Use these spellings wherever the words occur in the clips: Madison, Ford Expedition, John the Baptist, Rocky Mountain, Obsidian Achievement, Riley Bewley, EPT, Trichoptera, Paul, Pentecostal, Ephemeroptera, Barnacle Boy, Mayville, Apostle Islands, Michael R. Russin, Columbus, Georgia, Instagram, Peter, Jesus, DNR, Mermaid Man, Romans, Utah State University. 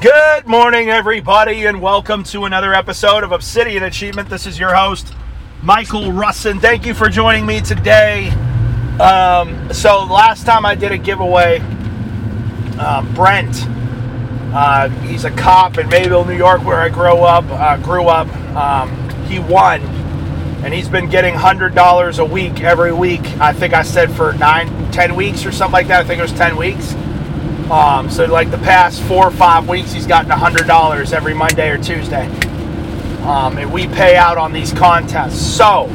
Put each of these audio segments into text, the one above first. Good morning, everybody, and welcome to another episode of Obsidian Achievement. This is your host, Michael Russin. Thank you for joining me today. So last time I did a giveaway, Brent, he's a cop in Mayville, New York, where I grew up. He won, and he's been getting $100 a week every week. I think I said for 10 weeks or something like that. I think it was 10 weeks. So like the past 4 or 5 weeks, he's gotten $100 every Monday or Tuesday. And we pay out on these contests. So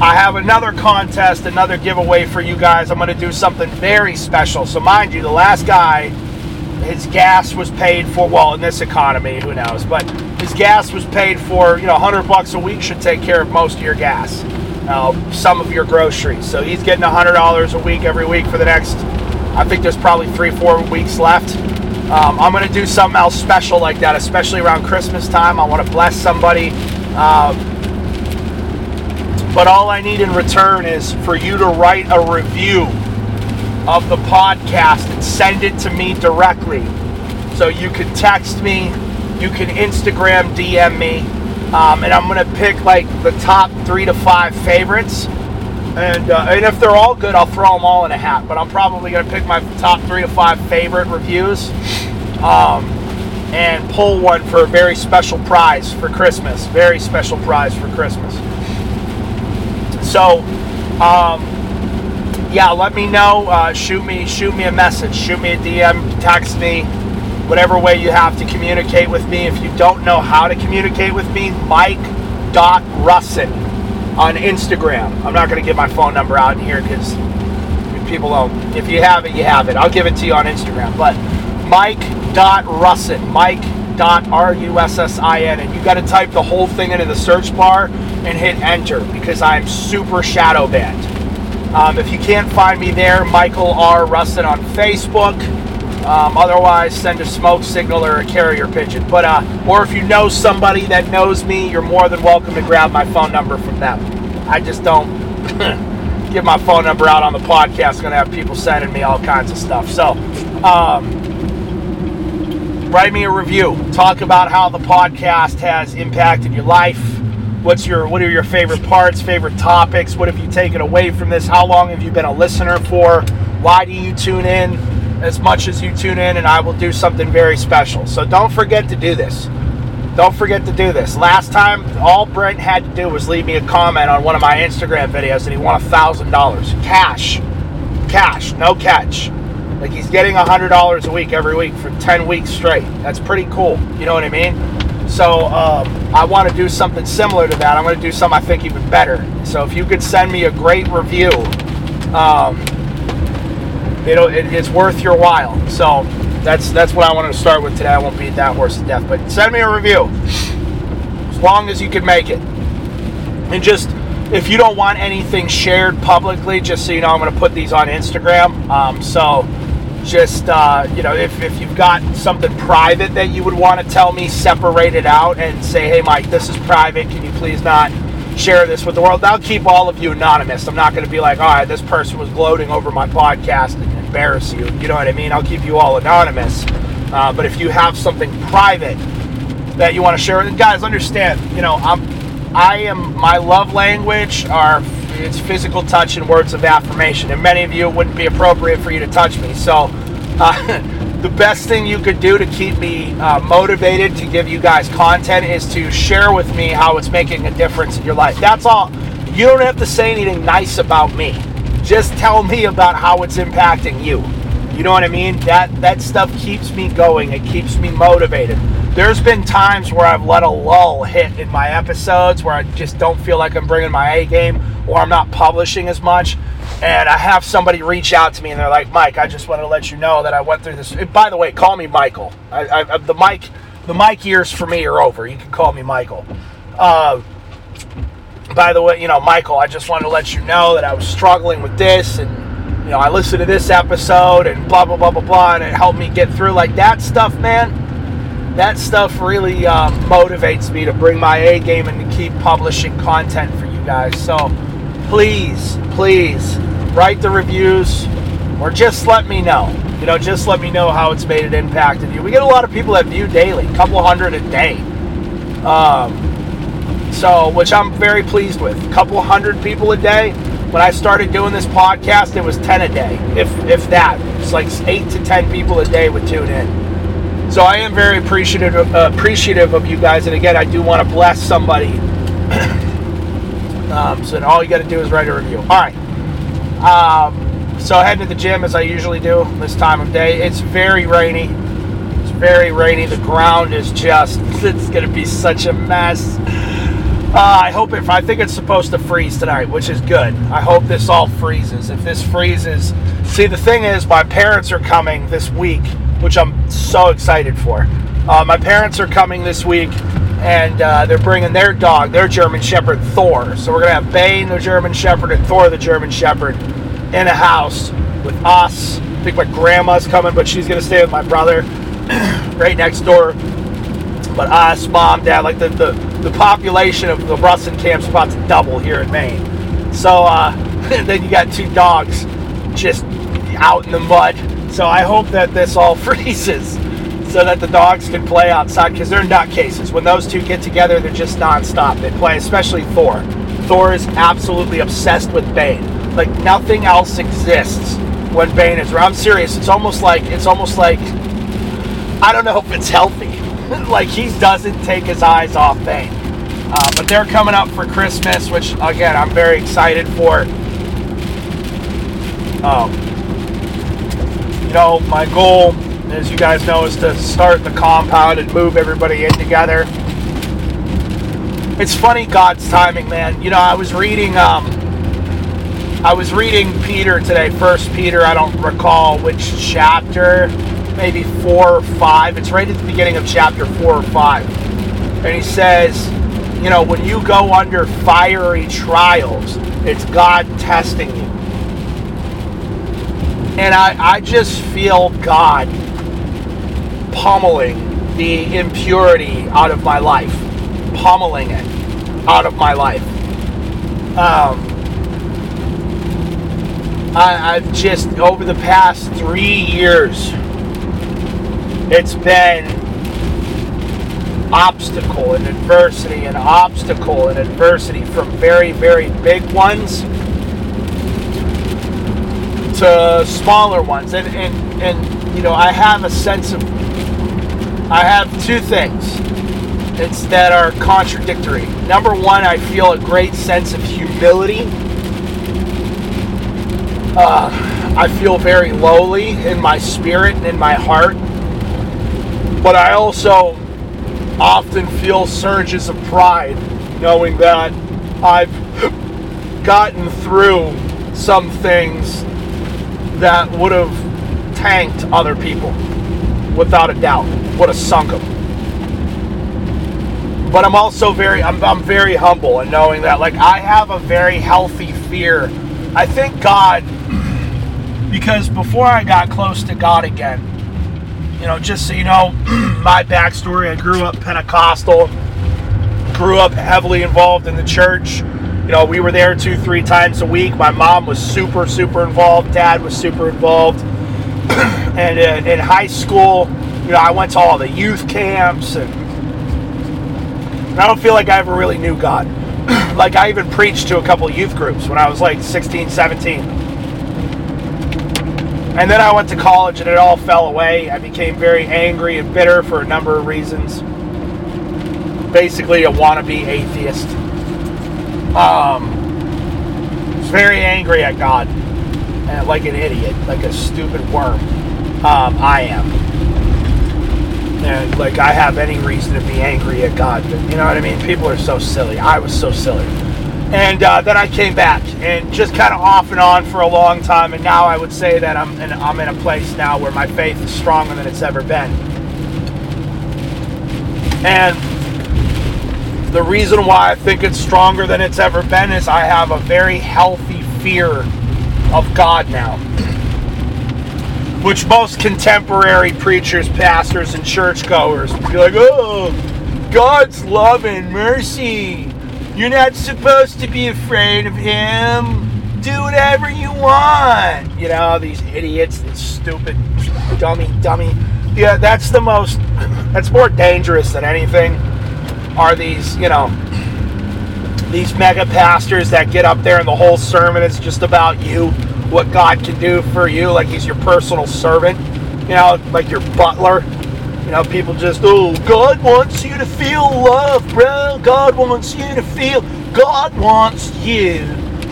I have another contest, another giveaway for you guys. I'm going to do something very special. So mind you, the last guy, his gas was paid for, well, in this economy, who knows, but his gas was paid for, $100 a week should take care of most of your gas, some of your groceries. So he's getting $100 a week every week for the next, I think there's probably 3-4 weeks left. I'm going to do something else special like that, especially around Christmas time. I want to bless somebody. But all I need in return is for you to write a review of the podcast and send it to me directly. So you can text me, you can Instagram DM me, and I'm going to pick like the top 3 to 5 favorites. And if they're all good, I'll throw them all in a hat. But I'm probably going to pick my top 3 to 5 favorite reviews and pull one for a very special prize for Christmas. Very special prize for Christmas. So, let me know. Shoot me a message. Shoot me a DM. Text me. Whatever way you have to communicate with me. If you don't know how to communicate with me, Mike.Russin. On Instagram. I'm not going to give my phone number out in here because people don't. If you have it, you have it. I'll give it to you on Instagram. But Mike.Russin. Mike.Russin. And you got to type the whole thing into the search bar and hit enter because I'm super shadow banned. If you can't find me there, Michael R. Russin on Facebook. Otherwise, send a smoke signal or a carrier pigeon. But or if you know somebody that knows me, you're more than welcome to grab my phone number from them. I just don't give my phone number out on the podcast. I'm going to have people sending me all kinds of stuff. So write me a review. Talk about how the podcast has impacted your life. What are your favorite parts, favorite topics? What have you taken away from this? How long have you been a listener for? Why do you tune in as much as you tune in? And I will do something very special. So don't forget to do this. Don't forget to do this. Last time, all Brent had to do was leave me a comment on one of my Instagram videos and he won $1,000. Cash, no catch. Like he's getting $100 a week every week for 10 weeks straight. That's pretty cool. You know what I mean? So I want to do something similar to that. I'm going to do something I think even better. So if you could send me a great review, it's worth your while. So that's what I wanted to start with today. I won't beat that horse to death, but send me a review as long as you can make it. And just if you don't want anything shared publicly, just so you know, I'm going to put these on Instagram. If you've got something private that you would want to tell me, separate it out and say, hey, Mike, this is private. Can you please not share this with the world? I'll keep all of you anonymous. I'm not going to be like, all right, this person was gloating over my podcast and embarrass you. You know what I mean? I'll keep you all anonymous. But if you have something private that you want to share, and guys, understand, my love language it's physical touch and words of affirmation. And many of you, it wouldn't be appropriate for you to touch me. So the best thing you could do to keep me motivated to give you guys content is to share with me how it's making a difference in your life. That's all. You don't have to say anything nice about me. Just tell me about how it's impacting you. You know what I mean? That stuff keeps me going. It keeps me motivated. There's been times where I've let a lull hit in my episodes where I just don't feel like I'm bringing my A game or I'm not publishing as much. And I have somebody reach out to me and they're like, Mike, I just wanted to let you know that I went through this. And by the way, call me Michael. The Mike years for me are over. You can call me Michael. By the way, Michael, I just wanted to let you know that I was struggling with this and, I listened to this episode and blah, blah, blah, blah, blah, and it helped me get through. Like that stuff, man, that stuff really motivates me to bring my A game and to keep publishing content for you guys. So please write the reviews or just let me know. You know, just let me know how it's made an impact on you. We get a lot of people that view daily, a couple hundred a day. So, which I'm very pleased with. A couple hundred people a day. When I started doing this podcast, it was 10 a day, if that. It's like 8 to 10 people a day would tune in. So I am very appreciative of you guys. And again, I do want to bless somebody. So all you got to do is write a review. All right. So heading to the gym as I usually do this time of day. It's very rainy. It's very rainy. The ground is just, it's going to be such a mess. I think it's supposed to freeze tonight, which is good. I hope this all freezes. If this freezes, see, the thing is, my parents are coming this week, which I'm so excited for. My parents are coming this week, and they're bringing their dog, their German Shepherd, Thor. So we're going to have Bane, the German Shepherd, and Thor, the German Shepherd, in a house with us. I think my grandma's coming, but she's going to stay with my brother right next door. But us, mom, dad, like the population of the Russin camp's about to double here in Maine. So then you got two dogs just out in the mud. So I hope that this all freezes so that the dogs can play outside, because they're nutcases. When those two get together, they're just nonstop. They play, especially Thor. Thor is absolutely obsessed with Bane. Like nothing else exists when Bane is around. I'm serious. It's almost like I don't know if it's healthy. Like he doesn't take his eyes off Bane. But they're coming up for Christmas, which again I'm very excited for. You know, my goal, as you guys know, is to start the compound and move everybody in together. It's funny, God's timing, man. You know, I was reading Peter today, 1 Peter, I don't recall which chapter, maybe 4 or 5. It's right at the beginning of chapter 4 or 5. And he says, you know, when you go under fiery trials, it's God testing you. And I just feel God pummeling the impurity out of my life. Pummeling it out of my life. I've just, over the past 3 years, it's been obstacle and adversity from very, very big ones to smaller ones. And you know, I have two things that are contradictory. Number one, I feel a great sense of humility. I feel very lowly in my spirit and in my heart. But I also often feel surges of pride knowing that I've gotten through some things that would have tanked other people, without a doubt, would have sunk them. But I'm also I'm very humble in knowing that, like, I have a very healthy fear. I thank God, because before I got close to God again, you know, just so you know, my backstory, I grew up Pentecostal, grew up heavily involved in the church. You know, we were there 2-3 times a week. My mom was super, super involved. Dad was super involved. And in high school, you know, I went to all the youth camps. And I don't feel like I ever really knew God. Like, I even preached to a couple youth groups when I was like 16, 17. And then I went to college and it all fell away. I became very angry and bitter for a number of reasons. Basically a wannabe atheist. I was very angry at God. And like an idiot. Like a stupid worm. I am. And like I have any reason to be angry at God. But you know what I mean? People are so silly. I was so silly. And then I came back, and just kind of off and on for a long time. And now I would say that I'm in a place now where my faith is stronger than it's ever been. And the reason why I think it's stronger than it's ever been is I have a very healthy fear of God now. Which most contemporary preachers, pastors, and churchgoers would be like, oh, God's love and mercy. You're not supposed to be afraid of him. Do whatever you want. You know, these idiots, these stupid Dummy. Yeah, that's the most, that's more dangerous than anything, are these, you know, these mega pastors that get up there and the whole sermon is just about you, what God can do for you, like he's your personal servant, you know, like your butler. You know, people just, oh, God wants you to feel love, bro. God wants you to feel, God wants you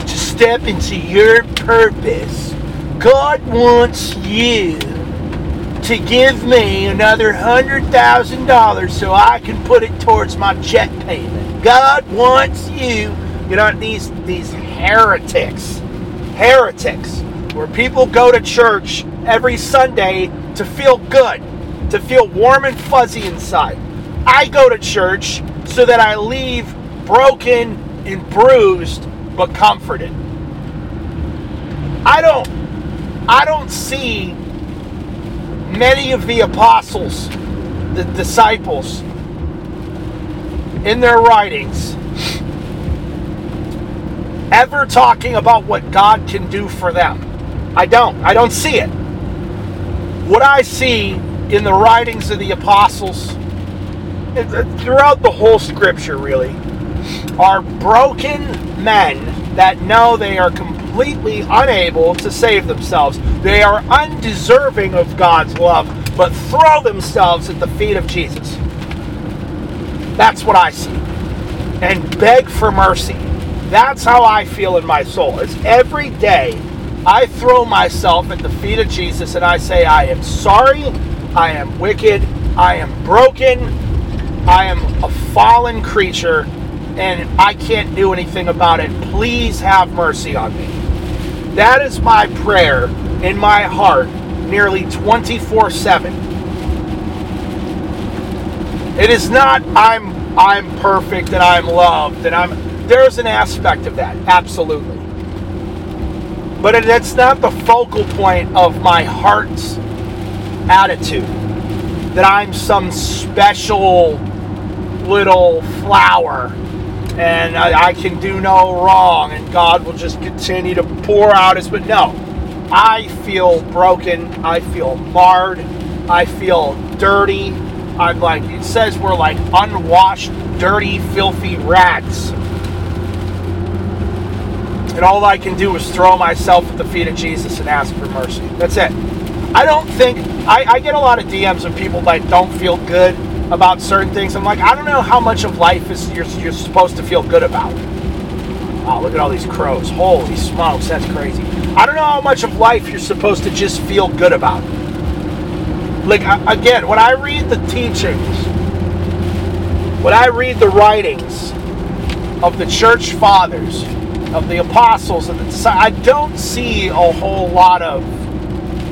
to step into your purpose. God wants you to give me another $100,000 so I can put it towards my check payment. God wants you, you know, these heretics, where people go to church every Sunday to feel good, to feel warm and fuzzy inside. I go to church so that I leave broken and bruised but comforted. I don't see many of the apostles, the disciples, in their writings ever talking about what God can do for them. I don't see it. What I see in the writings of the apostles, throughout the whole scripture really, are broken men that know they are completely unable to save themselves. They are undeserving of God's love, but throw themselves at the feet of Jesus. That's what I see. And beg for mercy. That's how I feel in my soul. It's every day I throw myself at the feet of Jesus and I say, I am sorry, I am wicked, I am broken, I am a fallen creature, and I can't do anything about it. Please have mercy on me. That is my prayer in my heart nearly 24/7. It is not I'm perfect and I'm loved and there's an aspect of that, absolutely. But it's not the focal point of my heart's attitude that I'm some special little flower and I can do no wrong and God will just continue to pour out his... But no, I feel broken, I feel marred, I feel dirty. I'm like, it says we're like unwashed, dirty, filthy rats. And all I can do is throw myself at the feet of Jesus and ask for mercy. That's it. I don't think... I get a lot of DMs of people that don't feel good about certain things. I'm like, I don't know how much of life is you're supposed to feel good about. Oh, look at all these crows. Holy smokes, that's crazy. I don't know how much of life you're supposed to just feel good about. Like, again, when I read the teachings, when I read the writings of the church fathers, of the apostles, and I don't see a whole lot of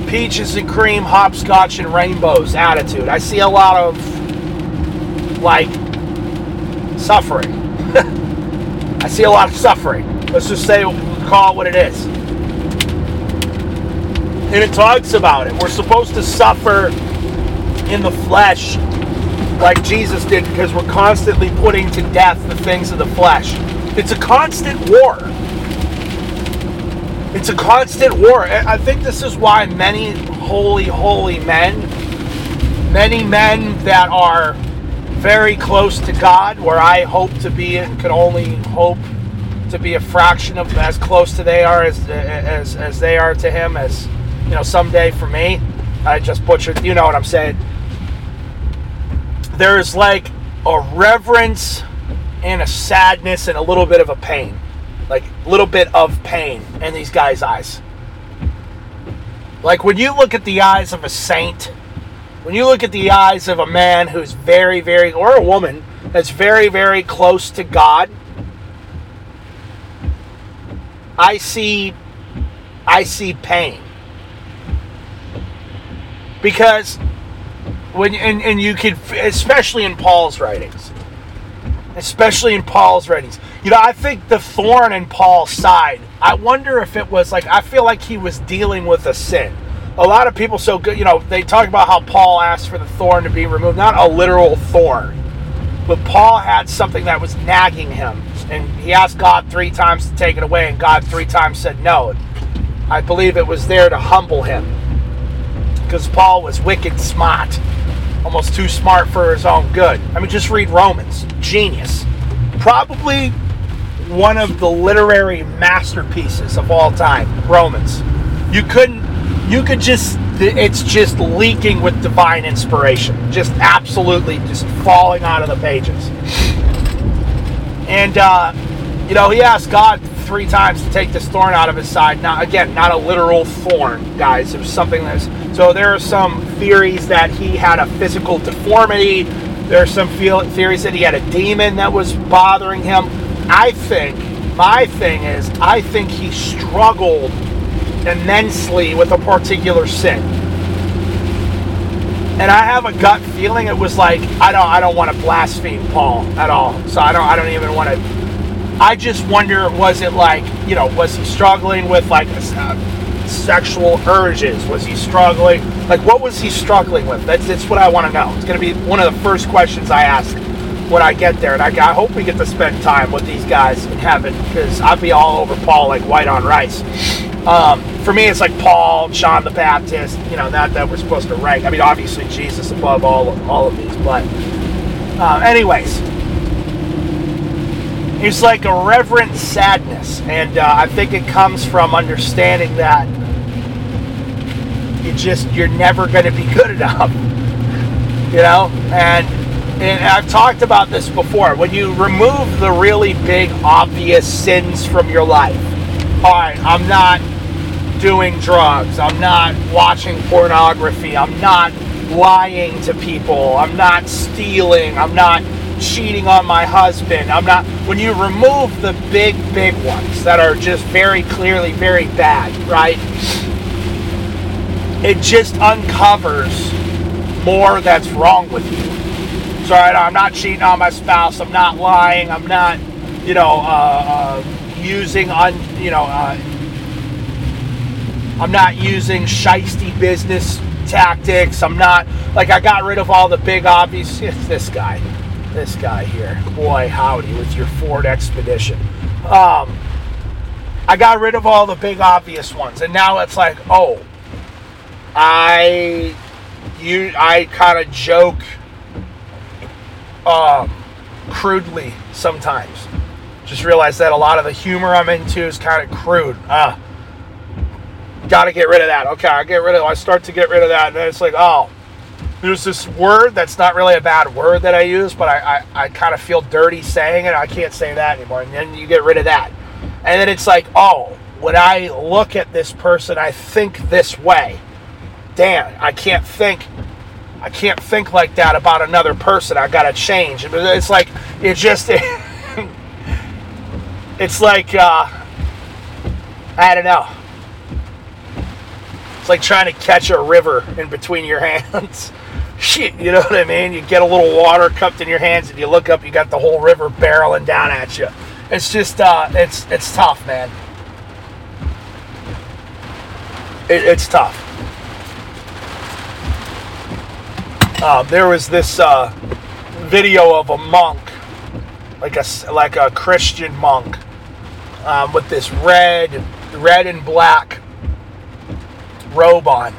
peaches and cream, hopscotch and rainbows attitude. I see a lot of, like, suffering. I see a lot of suffering. Let's just say, call it what it is. And it talks about it. We're supposed to suffer in the flesh like Jesus did, because we're constantly putting to death the things of the flesh. It's a constant war. It's a constant war. I think this is why many holy men, many men that are very close to God, where I hope to be and could only hope to be a fraction of as close to they are as they are to him, as, you know, someday for me. I just butchered, you know what I'm saying. There's like a reverence and a sadness and a little bit of a pain. Like, a little bit of pain in these guys' eyes. Like, when you look at the eyes of a saint, when you look at the eyes of a man who's very, very, or a woman that's very, very close to God, I see pain. Because, and you could, especially in Paul's writings. You know, I think the thorn in Paul's side, I wonder if it was like, I feel like he was dealing with a sin. A lot of people, so good, you know, they talk about how Paul asked for the thorn to be removed. Not a literal thorn, but Paul had something that was nagging him. And he asked God 3 times to take it away, and God 3 times said no. I believe it was there to humble him. because Paul was wicked smart. Almost too smart for his own good. I mean, just read Romans. Genius. Probably one of the literary masterpieces of all time, Romans. It's just leaking with divine inspiration. Just absolutely just falling out of the pages. And, he asked God 3 times to take this thorn out of his side. Now, again, not a literal thorn, guys. It was something that's... So there are some theories that he had a physical deformity. There are some theories that he had a demon that was bothering him. I think he struggled immensely with a particular sin. And I have a gut feeling it was like, I don't want to blaspheme Paul at all. So I don't even want to... I just wonder, was it like, was he struggling with like sexual urges? Was he struggling? Like, what was he struggling with? That's what I want to know. It's going to be one of the first questions I ask when I get there. And I hope we get to spend time with these guys in heaven, because I'd be all over Paul like white on rice. For me, it's like Paul, John the Baptist, that we're supposed to rank. I mean, obviously Jesus above all of these. But anyways... It's like a reverent sadness, and I think it comes from understanding that you're never going to be good enough, and I've talked about this before. When you remove the really big, obvious sins from your life, all right, I'm not doing drugs, I'm not watching pornography, I'm not lying to people, I'm not stealing, I'm not cheating on my husband. When you remove the big ones that are just very clearly very bad, right? It just uncovers more that's wrong with you. So I'm not cheating on my spouse. I'm not lying. I'm not, I'm not using shisty business tactics. I'm not I got rid of all the big obvious. It's this guy here, boy howdy, with your Ford Expedition. I got rid of all the big obvious ones, and now it's like, oh, I kind of joke crudely sometimes. Just realize that a lot of the humor I'm into is kind of crude. Gotta get rid of that. Okay, I start to get rid of that, and then it's like, oh, there's this word that's not really a bad word that I use, but I kind of feel dirty saying it. I can't say that anymore. And then you get rid of that. And then it's like, oh, when I look at this person, I think this way. Damn, I can't think like that about another person. I got to change. It's like, it's like, I don't know. It's like trying to catch a river in between your hands. Shit, you know what I mean? You get a little water cupped in your hands, and you look up, you got the whole river barreling down at you. It's just, it's tough, man. It's tough. There was this video of a monk, like a Christian monk, with this red and black robe on.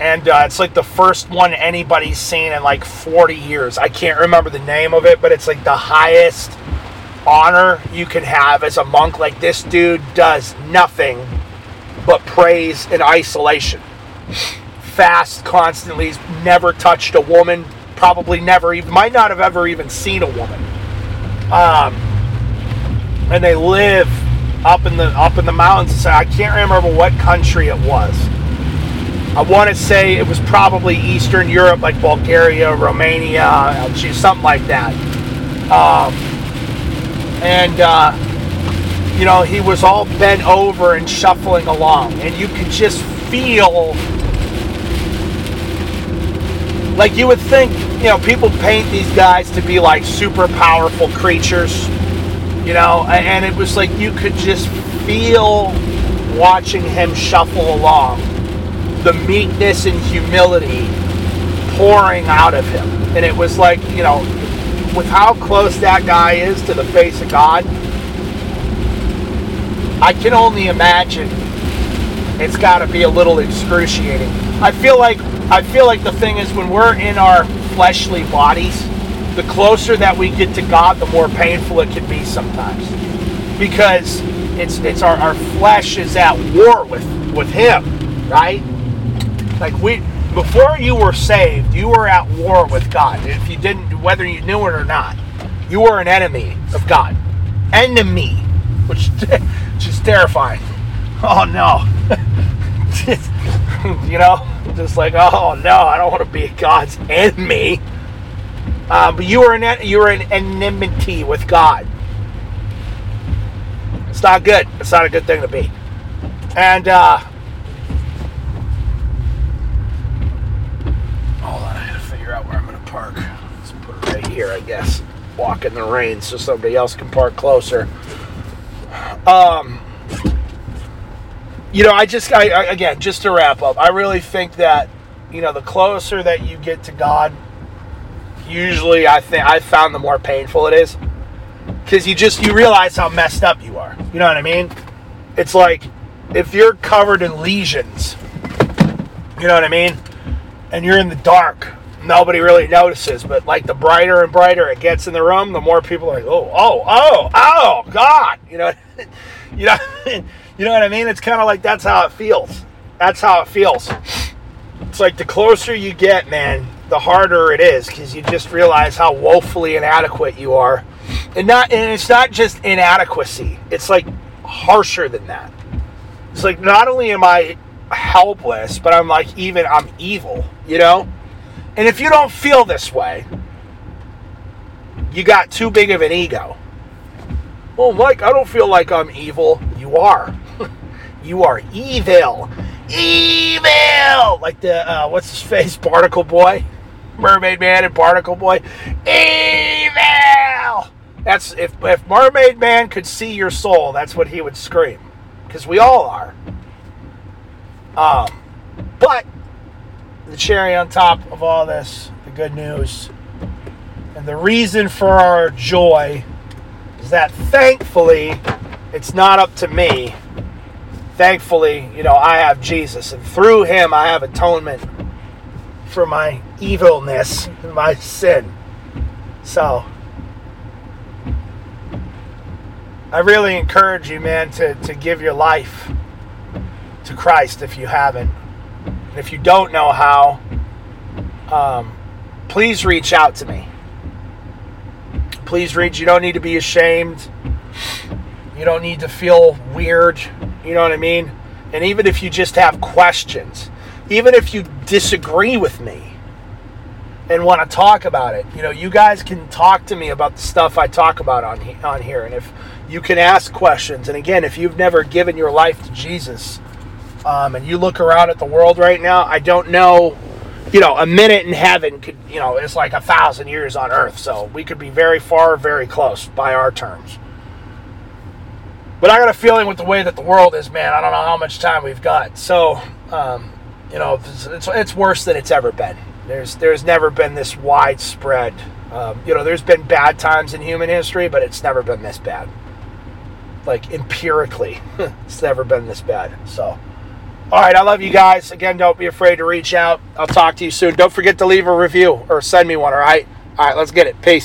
And it's like the first one anybody's seen in like 40 years. I can't remember the name of it, but it's like the highest honor you can have as a monk. Like, this dude does nothing but prays in isolation. Fast constantly. He's never touched a woman. Probably never even, might not have ever even seen a woman. And they live up in the mountains. So I can't remember what country it was. I want to say it was probably Eastern Europe, like Bulgaria, Romania, something like that. He was all bent over and shuffling along. And you could just feel, like, you would think, people paint these guys to be like super powerful creatures, and it was like you could just feel watching him shuffle along. The meekness and humility pouring out of him. And it was like, with how close that guy is to the face of God, I can only imagine it's got to be a little excruciating. I feel like I feel like the thing is, when we're in our fleshly bodies, the closer that we get to God, the more painful it can be sometimes. Because it's our flesh is at war with Him, right? Like before you were saved, you were at war with God. If you didn't, whether you knew it or not, you were an enemy of God. Enemy, which is terrifying. Oh no. You know, just like, oh no, I don't want to be God's enemy. But you were in enmity with God. It's not good. It's not a good thing to be. And hold on, I gotta figure out where I'm gonna park. Let's put it right here, I guess. Walk in the rain so somebody else can park closer. You know, I again, just to wrap up, I really think that, you know, the closer that you get to God, usually I found the more painful it is, because you realize how messed up you are. You know what I mean? It's like if you're covered in lesions, you know what I mean, and you're in the dark, nobody really notices. But like the brighter and brighter it gets in the room, the more people are like, oh, God, you know, you know. You know what I mean? It's kind of like that's how it feels. That's how it feels. It's like the closer you get, man, the harder it is, because you just realize how woefully inadequate you are. And it's not just inadequacy. It's like harsher than that. It's like not only am I helpless, but I'm like I'm evil, you know? And if you don't feel this way, you got too big of an ego. Well, Mike, I don't feel like I'm evil. You are. You are evil. Evil! Like the, what's his face? Barnacle Boy? Mermaid Man and Barnacle Boy? Evil! That's, if Mermaid Man could see your soul, that's what he would scream. Because we all are. But the cherry on top of all this, the good news, and the reason for our joy is that thankfully, it's not up to me. Thankfully, you know, I have Jesus, and through Him I have atonement for my evilness and my sin. So I really encourage you, man, to give your life to Christ if you haven't. And if you don't know how, please reach out to me. Please reach. You don't need to be ashamed. You don't need to feel weird. You know what I mean? And even if you just have questions, even if you disagree with me and want to talk about it, you know, you guys can talk to me about the stuff I talk about on here. And if you can ask questions, and again, if you've never given your life to Jesus, and you look around at the world right now, I don't know, you know, a minute in heaven could, you know, it's like 1,000 years on earth. So we could be very far or very close by our terms. But I got a feeling with the way that the world is, man, I don't know how much time we've got. So, you know, it's worse than it's ever been. There's never been this widespread. You know, there's been bad times in human history, but it's never been this bad. Like, empirically, it's never been this bad. So, all right, I love you guys. Again, don't be afraid to reach out. I'll talk to you soon. Don't forget to leave a review or send me one, all right? All right, let's get it. Peace.